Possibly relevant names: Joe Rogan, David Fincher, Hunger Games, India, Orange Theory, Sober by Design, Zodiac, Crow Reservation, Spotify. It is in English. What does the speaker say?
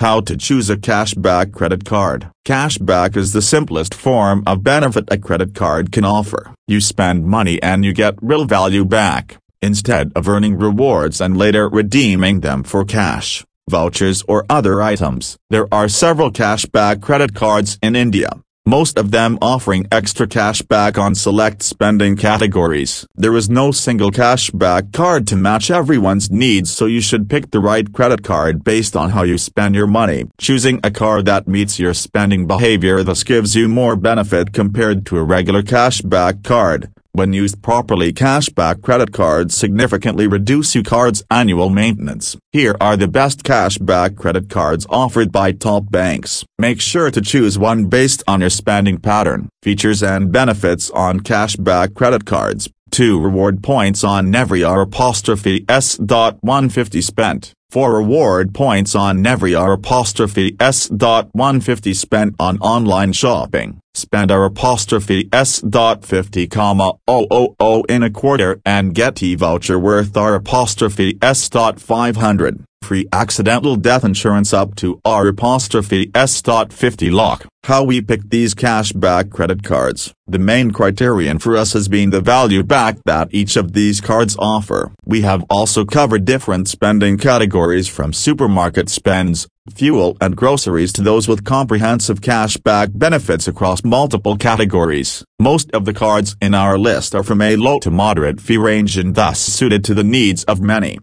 How to choose a cashback credit card. Cashback is the simplest form of benefit a credit card can offer. You spend money and you get real value back, instead of earning rewards and later redeeming them for cash, vouchers or other items. There are several cashback credit cards in India, most of them offering extra cashback on select spending categories. There is no single cashback card to match everyone's needs, so you should pick the right credit card based on how you spend your money. Choosing a card that meets your spending behavior thus gives you more benefit compared to a regular cashback card. When used properly, cashback credit cards significantly reduce your card's annual maintenance. Here are the best cashback credit cards offered by top banks. Make sure to choose one based on your spending pattern. Features and benefits on cashback credit cards. 2 reward points on every $S.150 spent. 4 reward points on every $S.150 spent on online shopping. Spend $S.50,000 in a quarter and get e-voucher worth $S.500. Free accidental death insurance up to $S.50 lakh. How we pick these cashback credit cards. The main criterion for us has been the value back that each of these cards offer. We have also covered different spending categories from supermarket spends, fuel and groceries to those with comprehensive cashback benefits across multiple categories. Most of the cards in our list are from a low to moderate fee range and thus suited to the needs of many.